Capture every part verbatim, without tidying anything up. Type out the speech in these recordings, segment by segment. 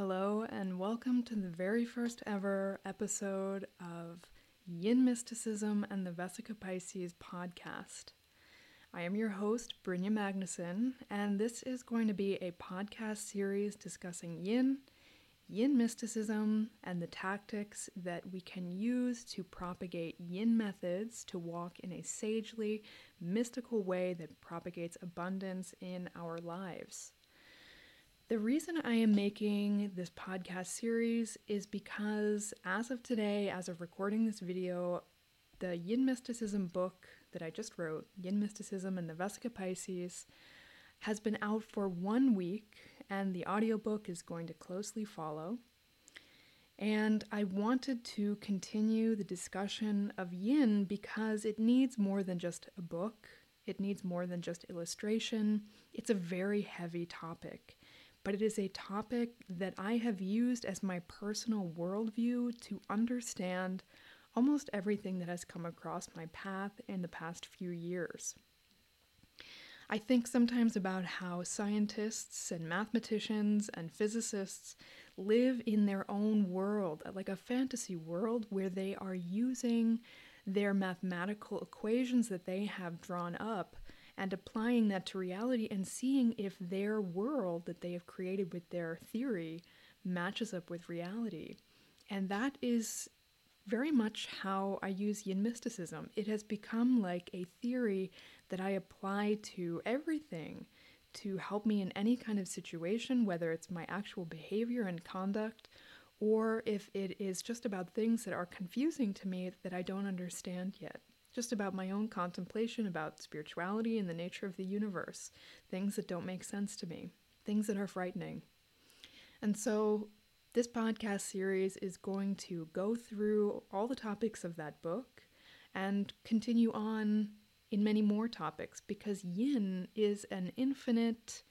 Hello and welcome to the very first ever episode of Yin Mysticism and the Vesica Pisces podcast. I am your host, Brynja Magnuson, and this is going to be a podcast series discussing Yin, Yin mysticism, and the tactics that we can use to propagate Yin methods to walk in a sagely, mystical way that propagates abundance in our lives. The reason I am making this podcast series is because as of today, as of recording this video, the Yin Mysticism book that I just wrote, Yin Mysticism and the Vesica Pisces, has been out for one week, and the audiobook is going to closely follow. And I wanted to continue the discussion of Yin because it needs more than just a book. It needs more than just illustration. It's a very heavy topic. But it is a topic that I have used as my personal worldview to understand almost everything that has come across my path in the past few years. I think sometimes about how scientists and mathematicians and physicists live in their own world, like a fantasy world where they are using their mathematical equations that they have drawn up and applying that to reality and seeing if their world that they have created with their theory matches up with reality. And that is very much how I use Yin mysticism. It has become like a theory that I apply to everything to help me in any kind of situation, whether it's my actual behavior and conduct, or if it is just about things that are confusing to me that I don't understand yet. Just about my own contemplation about spirituality and the nature of the universe, things that don't make sense to me, things that are frightening. And so this podcast series is going to go through all the topics of that book and continue on in many more topics, because Yin is an infinite,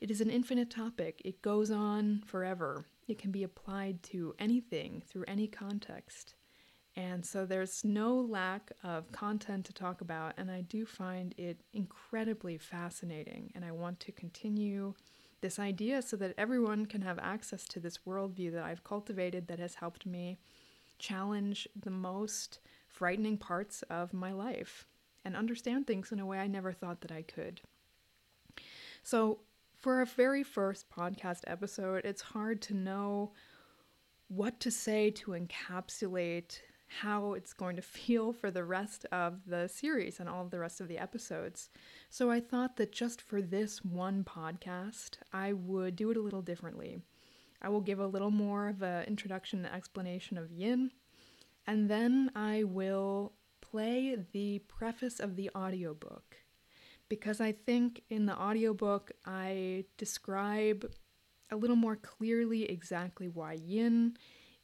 it is an infinite topic. It goes on forever. It can be applied to anything through any context. And so there's no lack of content to talk about, and I do find it incredibly fascinating, and I want to continue this idea so that everyone can have access to this worldview that I've cultivated that has helped me challenge the most frightening parts of my life and understand things in a way I never thought that I could. So for our very first podcast episode, it's hard to know what to say to encapsulate how it's going to feel for the rest of the series and all of the rest of the episodes. So I thought that just for this one podcast, I would do it a little differently. I will give a little more of an introduction and explanation of Yin, and then I will play the preface of the audiobook, because I think in the audiobook I describe a little more clearly exactly why Yin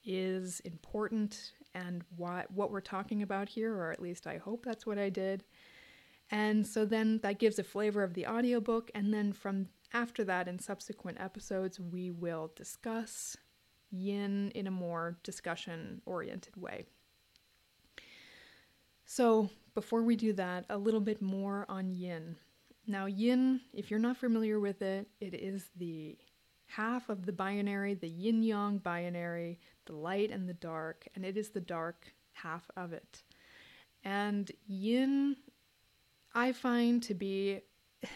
is important and why, what we're talking about here, or at least I hope that's what I did. And so then that gives a flavor of the audiobook, and then from after that in subsequent episodes we will discuss Yin in a more discussion-oriented way. So before we do that, a little bit more on Yin. Now Yin, if you're not familiar with it, it is the half of the binary, the yin-yang binary, the light and the dark, and it is the dark half of it. And Yin, I find to be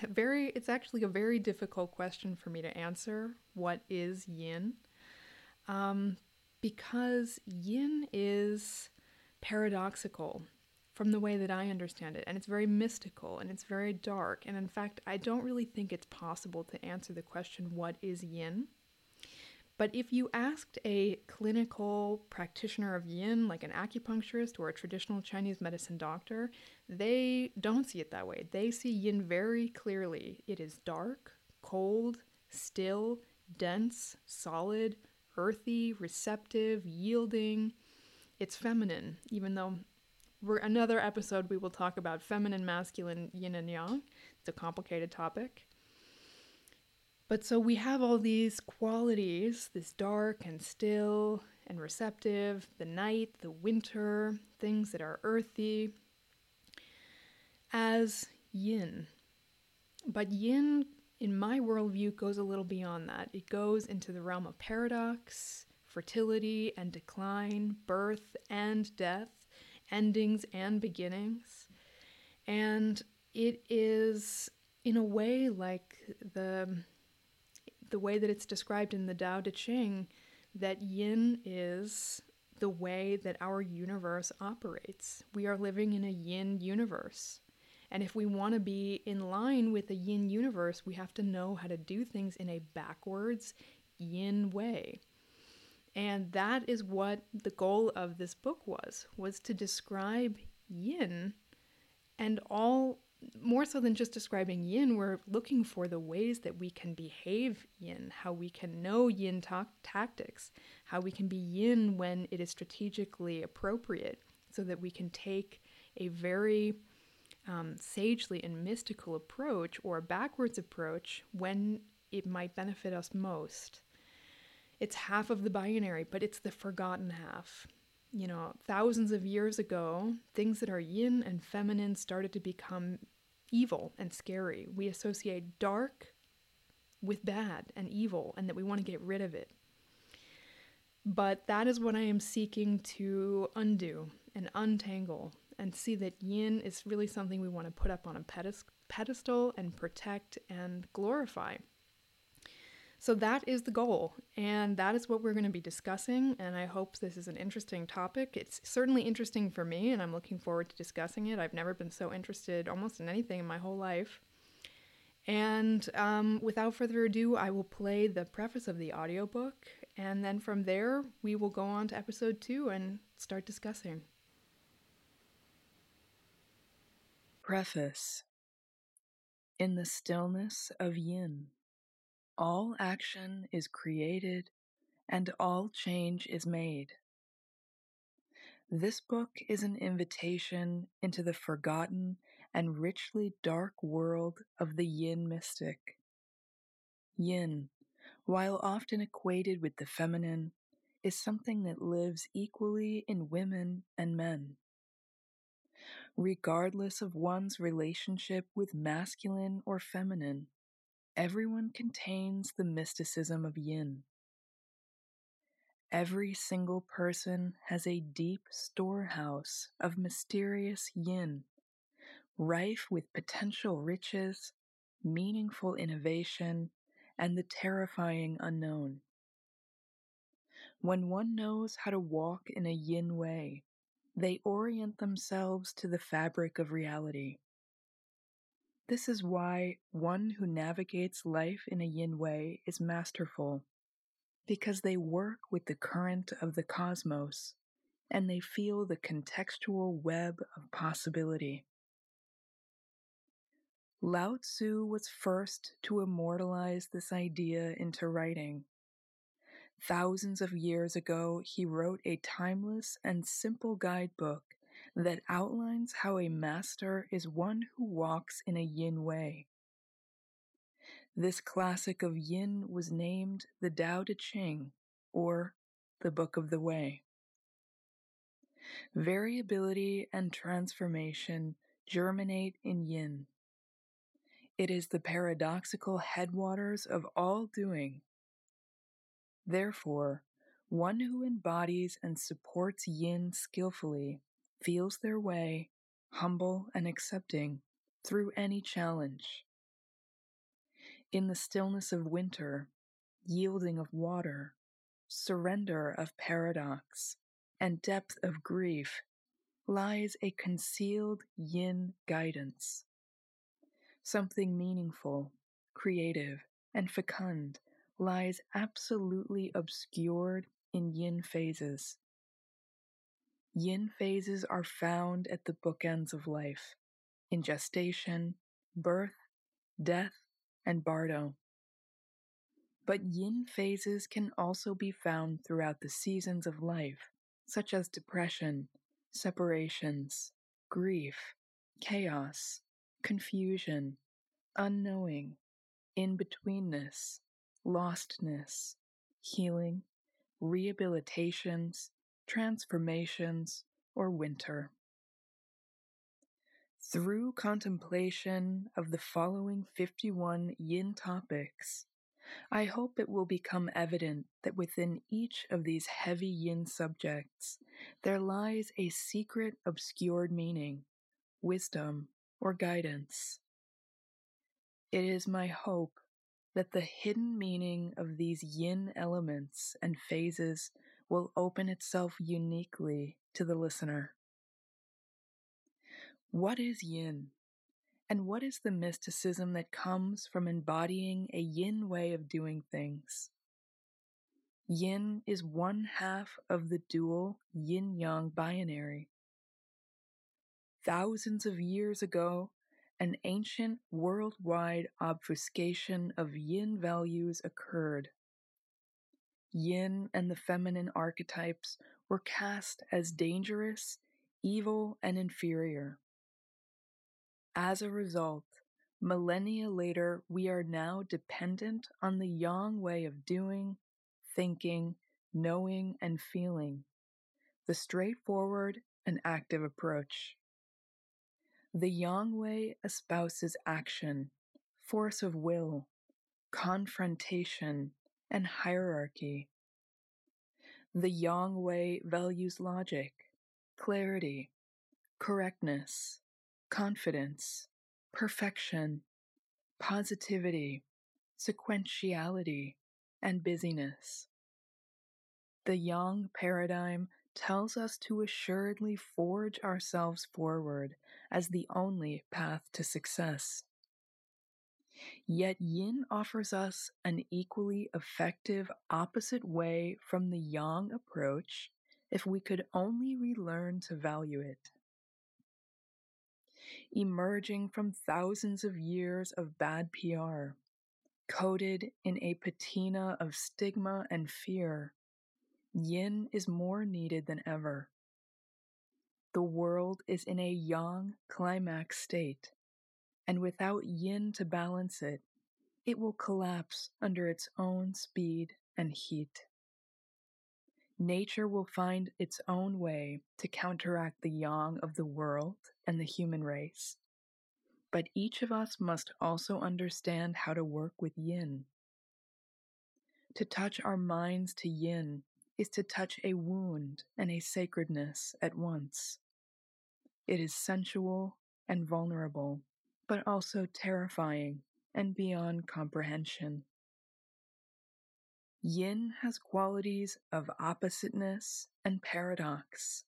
very, it's actually a very difficult question for me to answer, what is Yin? Um, because Yin is paradoxical from the way that I understand it, and it's very mystical, and it's very dark, and in fact, I don't really think it's possible to answer the question, what is Yin? But if you asked a clinical practitioner of Yin, like an acupuncturist or a traditional Chinese medicine doctor, they don't see it that way. They see Yin very clearly. It is dark, cold, still, dense, solid, earthy, receptive, yielding. It's feminine, even though We're, another episode we will talk about feminine, masculine, yin and yang. It's a complicated topic. But so we have all these qualities, this dark and still and receptive, the night, the winter, things that are earthy, as yin. But yin in my worldview, goes a little beyond that. It goes into the realm of paradox, fertility and decline, birth and death, endings and beginnings. And it is, in a way, like the, the way that it's described in the Tao Te Ching, that yin is the way that our universe operates. We are living in a yin universe. And if we want to be in line with the yin universe, we have to know how to do things in a backwards yin way. And that is what the goal of this book was, was to describe yin. And all, more so than just describing yin, we're looking for the ways that we can behave yin, how we can know yin ta- tactics, how we can be yin when it is strategically appropriate, so that we can take a very um, sagely and mystical approach, or a backwards approach, when it might benefit us most. It's half of the binary, but it's the forgotten half. You know, thousands of years ago, things that are yin and feminine started to become evil and scary. We associate dark with bad and evil, and that we want to get rid of it. But that is what I am seeking to undo and untangle, and see that yin is really something we want to put up on a pedestal and protect and glorify. So that is the goal, and that is what we're going to be discussing, and I hope this is an interesting topic. It's certainly interesting for me, and I'm looking forward to discussing it. I've never been so interested almost in anything in my whole life. And um, without further ado, I will play the preface of the audiobook, and then from there, we will go on to episode two and start discussing. Preface. In the stillness of yin, all action is created, and all change is made. This book is an invitation into the forgotten and richly dark world of the yin mystic. Yin, while often equated with the feminine, is something that lives equally in women and men. Regardless of one's relationship with masculine or feminine, everyone contains the mysticism of yin. Every single person has a deep storehouse of mysterious yin, rife with potential riches, meaningful innovation, and the terrifying unknown. When one knows how to walk in a yin way, they orient themselves to the fabric of reality. This is why one who navigates life in a yin way is masterful, because they work with the current of the cosmos, and they feel the contextual web of possibility. Lao Tzu was first to immortalize this idea into writing. Thousands of years ago, he wrote a timeless and simple guidebook that outlines how a master is one who walks in a yin way. This classic of yin was named the Tao Te Ching, or the Book of the Way. Variability and transformation germinate in yin. It is the paradoxical headwaters of all doing. Therefore, one who embodies and supports yin skillfully feels their way, humble and accepting, through any challenge. In the stillness of winter, yielding of water, surrender of paradox, and depth of grief, lies a concealed yin guidance. Something meaningful, creative, and fecund lies absolutely obscured in yin phases. Yin phases are found at the bookends of life, in gestation, birth, death, and bardo. But yin phases can also be found throughout the seasons of life, such as depression, separations, grief, chaos, confusion, unknowing, in-betweenness, lostness, healing, rehabilitations, transformations, or winter. Through contemplation of the following fifty-one yin topics, I hope it will become evident that within each of these heavy yin subjects, there lies a secret, obscured meaning, wisdom, or guidance. It is my hope that the hidden meaning of these yin elements and phases will open itself uniquely to the listener. What is yin? And what is the mysticism that comes from embodying a yin way of doing things? Yin is one half of the dual yin-yang binary. Thousands of years ago, an ancient worldwide obfuscation of yin values occurred. Yin and the feminine archetypes were cast as dangerous, evil, and inferior. As a result, millennia later, we are now dependent on the yang way of doing, thinking, knowing, and feeling, the straightforward and active approach. The yang way espouses action, force of will, confrontation, and hierarchy. The yang way values logic, clarity, correctness, confidence, perfection, positivity, sequentiality, and busyness. The yang paradigm tells us to assuredly forge ourselves forward as the only path to success. Yet yin offers us an equally effective opposite way from the yang approach if we could only relearn to value it. Emerging from thousands of years of bad P R, coated in a patina of stigma and fear, yin is more needed than ever. The world is in a yang climax state, and without yin to balance it, it will collapse under its own speed and heat. Nature will find its own way to counteract the yang of the world and the human race. But each of us must also understand how to work with yin. To touch our minds to yin is to touch a wound and a sacredness at once. It is sensual and vulnerable, but also terrifying and beyond comprehension. Yin has qualities of oppositeness and paradox,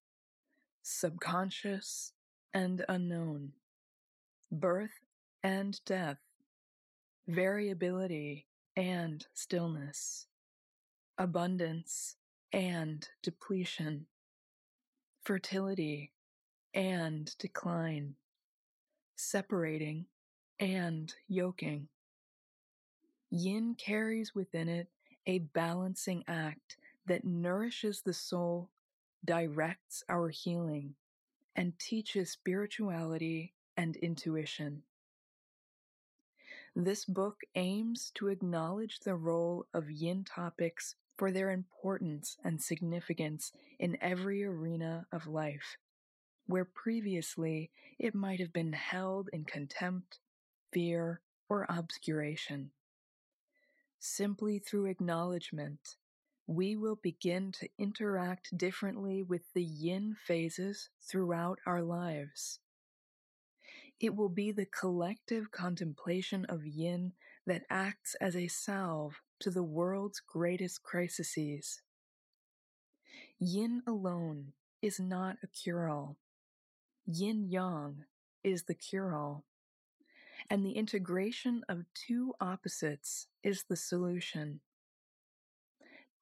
subconscious and unknown, birth and death, variability and stillness, abundance and depletion, fertility and decline, separating and yoking. Yin carries within it a balancing act that nourishes the soul, directs our healing, and teaches spirituality and intuition. This book aims to acknowledge the role of yin topics for their importance and significance in every arena of life, where previously it might have been held in contempt, fear, or obscuration. Simply through acknowledgement, we will begin to interact differently with the yin phases throughout our lives. It will be the collective contemplation of yin that acts as a salve to the world's greatest crises. Yin alone is not a cure-all. Yin-yang is the cure-all. And the integration of two opposites is the solution.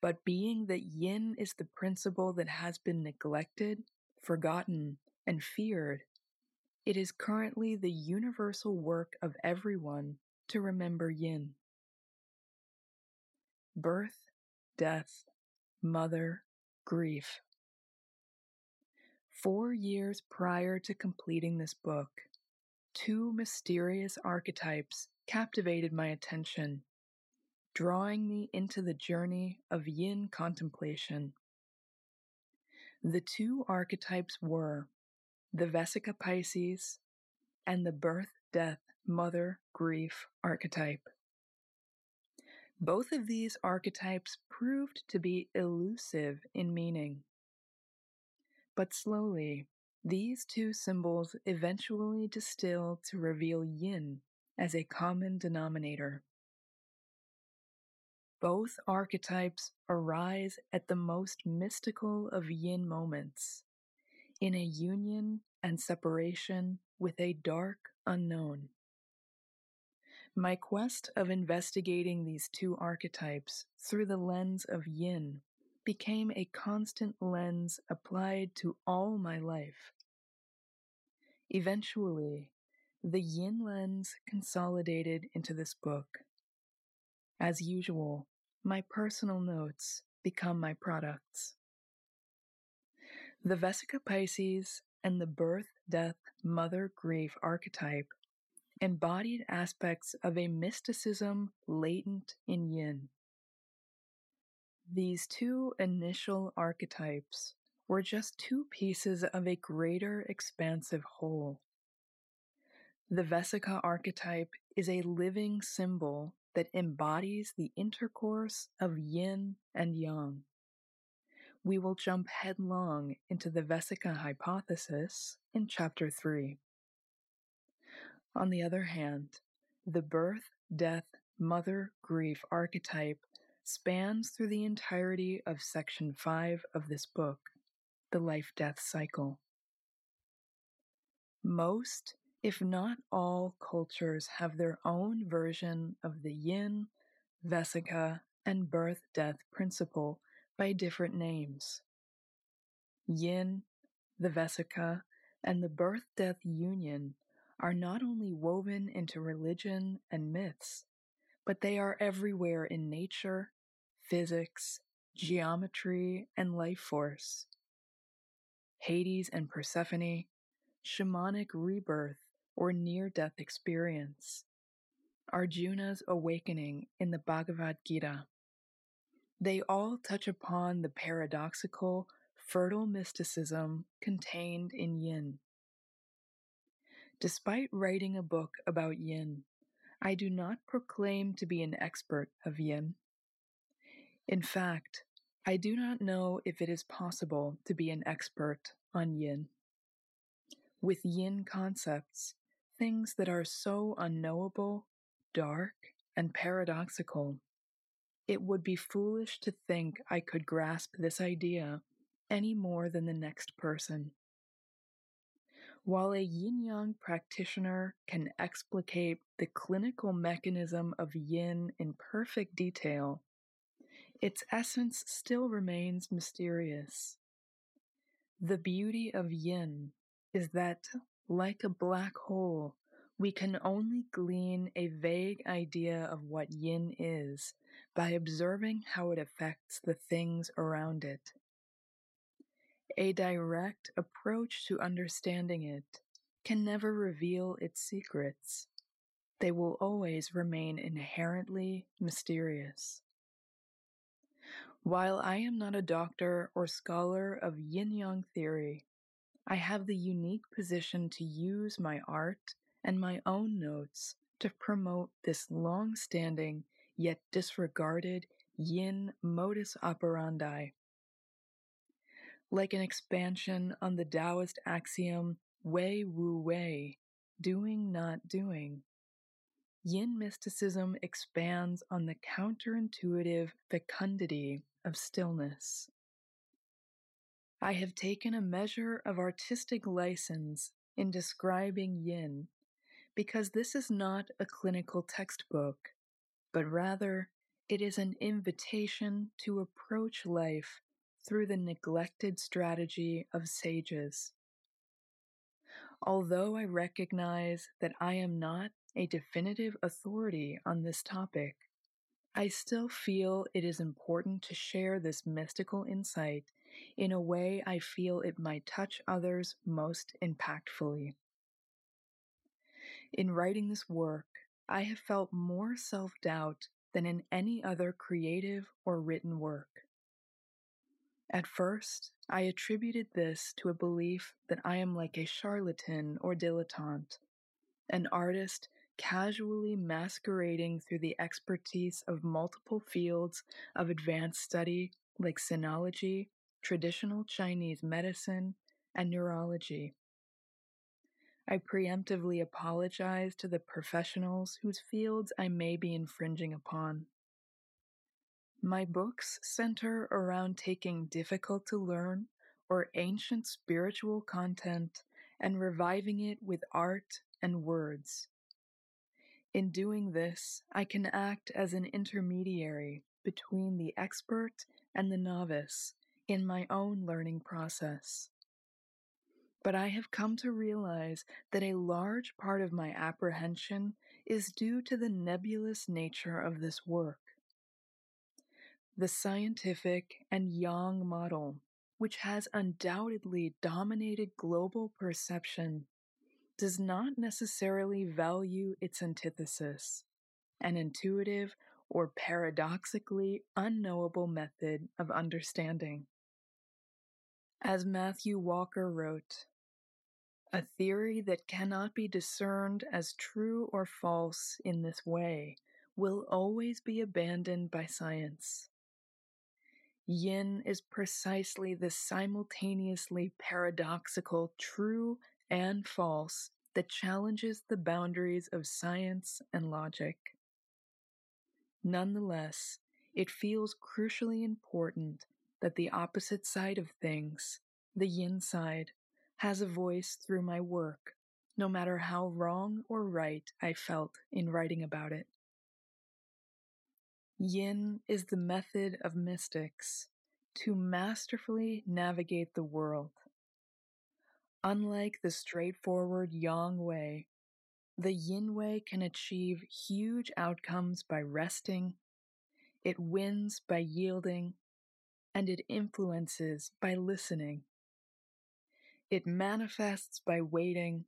But being that yin is the principle that has been neglected, forgotten, and feared, it is currently the universal work of everyone to remember yin. Birth, death, mother, grief. Four years prior to completing this book, two mysterious archetypes captivated my attention, drawing me into the journey of yin contemplation. The two archetypes were the Vesica Pisces and the birth, death, mother, grief archetype. Both of these archetypes proved to be elusive in meaning. But slowly, these two symbols eventually distill to reveal yin as a common denominator. Both archetypes arise at the most mystical of yin moments, in a union and separation with a dark unknown. My quest of investigating these two archetypes through the lens of yin became a constant lens applied to all my life. Eventually, the yin lens consolidated into this book. As usual, my personal notes become my products. The Vesica Pisces and the birth, death, mother, grief archetype embodied aspects of a mysticism latent in yin. These two initial archetypes were just two pieces of a greater expansive whole. The Vesica archetype is a living symbol that embodies the intercourse of yin and yang. We will jump headlong into the Vesica hypothesis in chapter three. On the other hand, the birth, death, mother, grief archetype spans through the entirety of section five of this book, the life-death cycle. Most, if not all, cultures have their own version of the yin, vesica, and birth-death principle by different names. Yin, the vesica, and the birth-death union are not only woven into religion and myths, but they are everywhere in nature, physics, geometry, and life force. Hades and Persephone, shamanic rebirth or near-death experience, Arjuna's awakening in the Bhagavad Gita. They all touch upon the paradoxical, fertile mysticism contained in yin. Despite writing a book about yin, I do not proclaim to be an expert of yin. In fact, I do not know if it is possible to be an expert on yin. With yin concepts, things that are so unknowable, dark, and paradoxical, it would be foolish to think I could grasp this idea any more than the next person. While a yin-yang practitioner can explicate the clinical mechanism of yin in perfect detail, its essence still remains mysterious. The beauty of yin is that, like a black hole, we can only glean a vague idea of what yin is by observing how it affects the things around it. A direct approach to understanding it can never reveal its secrets. They will always remain inherently mysterious. While I am not a doctor or scholar of yin-yang theory, I have the unique position to use my art and my own notes to promote this long-standing yet disregarded yin modus operandi. Like an expansion on the Taoist axiom Wei Wu Wei, doing not doing, yin mysticism expands on the counterintuitive fecundity of stillness. I have taken a measure of artistic license in describing yin because this is not a clinical textbook, but rather it is an invitation to approach life through the neglected strategy of sages. Although I recognize that I am not a definitive authority on this topic, I still feel it is important to share this mystical insight in a way I feel it might touch others most impactfully. In writing this work, I have felt more self-doubt than in any other creative or written work. At first, I attributed this to a belief that I am like a charlatan or dilettante, an artist casually masquerading through the expertise of multiple fields of advanced study like sinology, traditional Chinese medicine, and neurology. I preemptively apologize to the professionals whose fields I may be infringing upon. My books center around taking difficult-to-learn or ancient spiritual content and reviving it with art and words. In doing this, I can act as an intermediary between the expert and the novice in my own learning process. But I have come to realize that a large part of my apprehension is due to the nebulous nature of this work. The scientific and yang model, which has undoubtedly dominated global perception, does not necessarily value its antithesis, an intuitive or paradoxically unknowable method of understanding. As Matthew Walker wrote, "A theory that cannot be discerned as true or false in this way will always be abandoned by science." Yin is precisely the simultaneously paradoxical true and false that challenges the boundaries of science and logic. Nonetheless, it feels crucially important that the opposite side of things, the yin side, has a voice through my work, no matter how wrong or right I felt in writing about it. Yin is the method of mystics to masterfully navigate the world. Unlike the straightforward yang way, the yin way can achieve huge outcomes by resting, it wins by yielding, and it influences by listening. It manifests by waiting,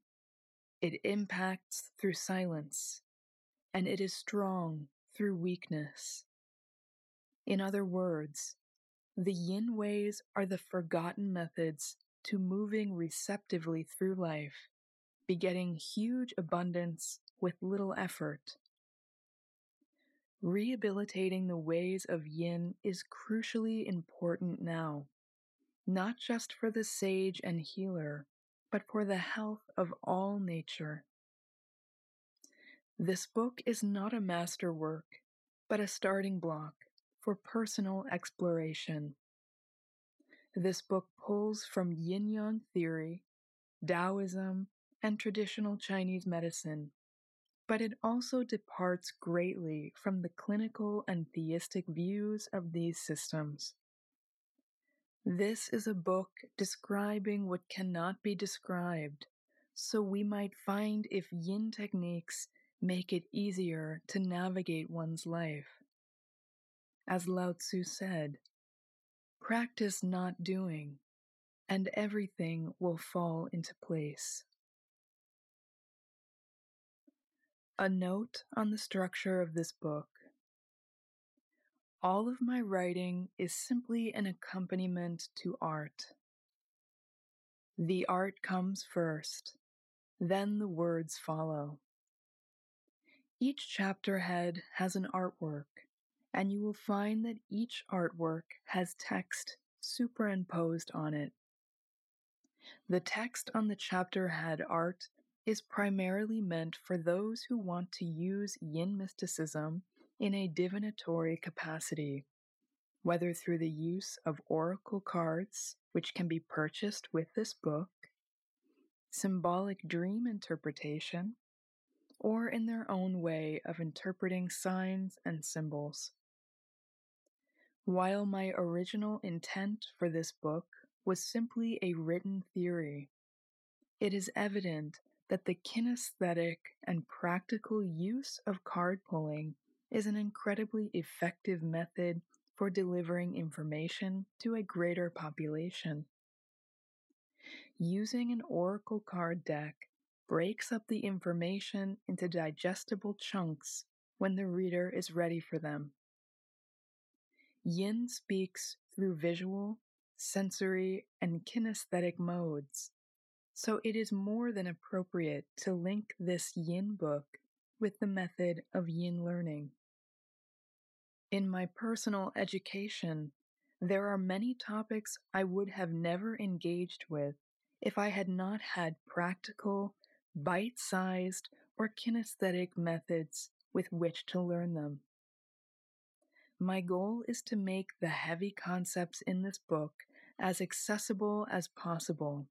it impacts through silence, and it is strong through weakness. In other words, the yin ways are the forgotten methods to moving receptively through life, begetting huge abundance with little effort. Rehabilitating the ways of yin is crucially important now, not just for the sage and healer, but for the health of all nature. This book is not a masterwork, but a starting block for personal exploration. This book pulls from yin-yang theory, Taoism, and traditional Chinese medicine, but it also departs greatly from the clinical and theistic views of these systems. This is a book describing what cannot be described, so we might find if yin techniques make it easier to navigate one's life. As Lao Tzu said, "Practice not doing, and everything will fall into place." A note on the structure of this book. All of my writing is simply an accompaniment to art. The art comes first, then the words follow. Each chapter head has an artwork, and you will find that each artwork has text superimposed on it. The text on the chapter head art is primarily meant for those who want to use yin mysticism in a divinatory capacity, whether through the use of oracle cards, which can be purchased with this book, symbolic dream interpretation, or in their own way of interpreting signs and symbols. While my original intent for this book was simply a written theory, it is evident that the kinesthetic and practical use of card pulling is an incredibly effective method for delivering information to a greater population. Using an oracle card deck breaks up the information into digestible chunks when the reader is ready for them. Yin speaks through visual, sensory, and kinesthetic modes, So it is more than appropriate to link this Yin book with the method of Yin learning. In my personal education, there are many topics I would have never engaged with if I had not had practical, bite-sized, or kinesthetic methods with which to learn them. My goal is to make the heavy concepts in this book as accessible as possible,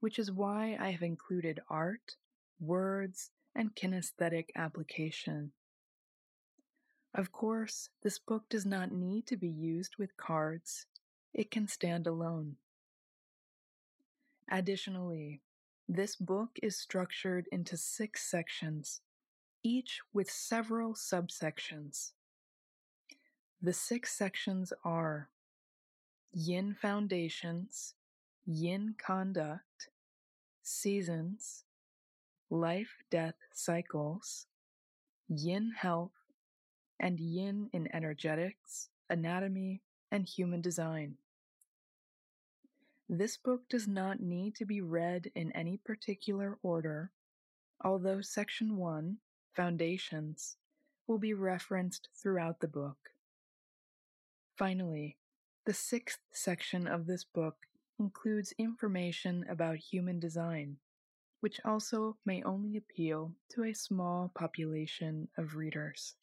which is why I have included art, words, and kinesthetic application. Of course, this book does not need to be used with cards. It can stand alone. Additionally, this book is structured into six sections, each with several subsections. The six sections are Yin Foundations, Yin Conduct, Seasons, Life-Death Cycles, Yin Health, and Yin in Energetics, Anatomy, and Human Design. This book does not need to be read in any particular order, although Section one, Foundations, will be referenced throughout the book. Finally, the sixth section of this book includes information about human design, which also may only appeal to a small population of readers.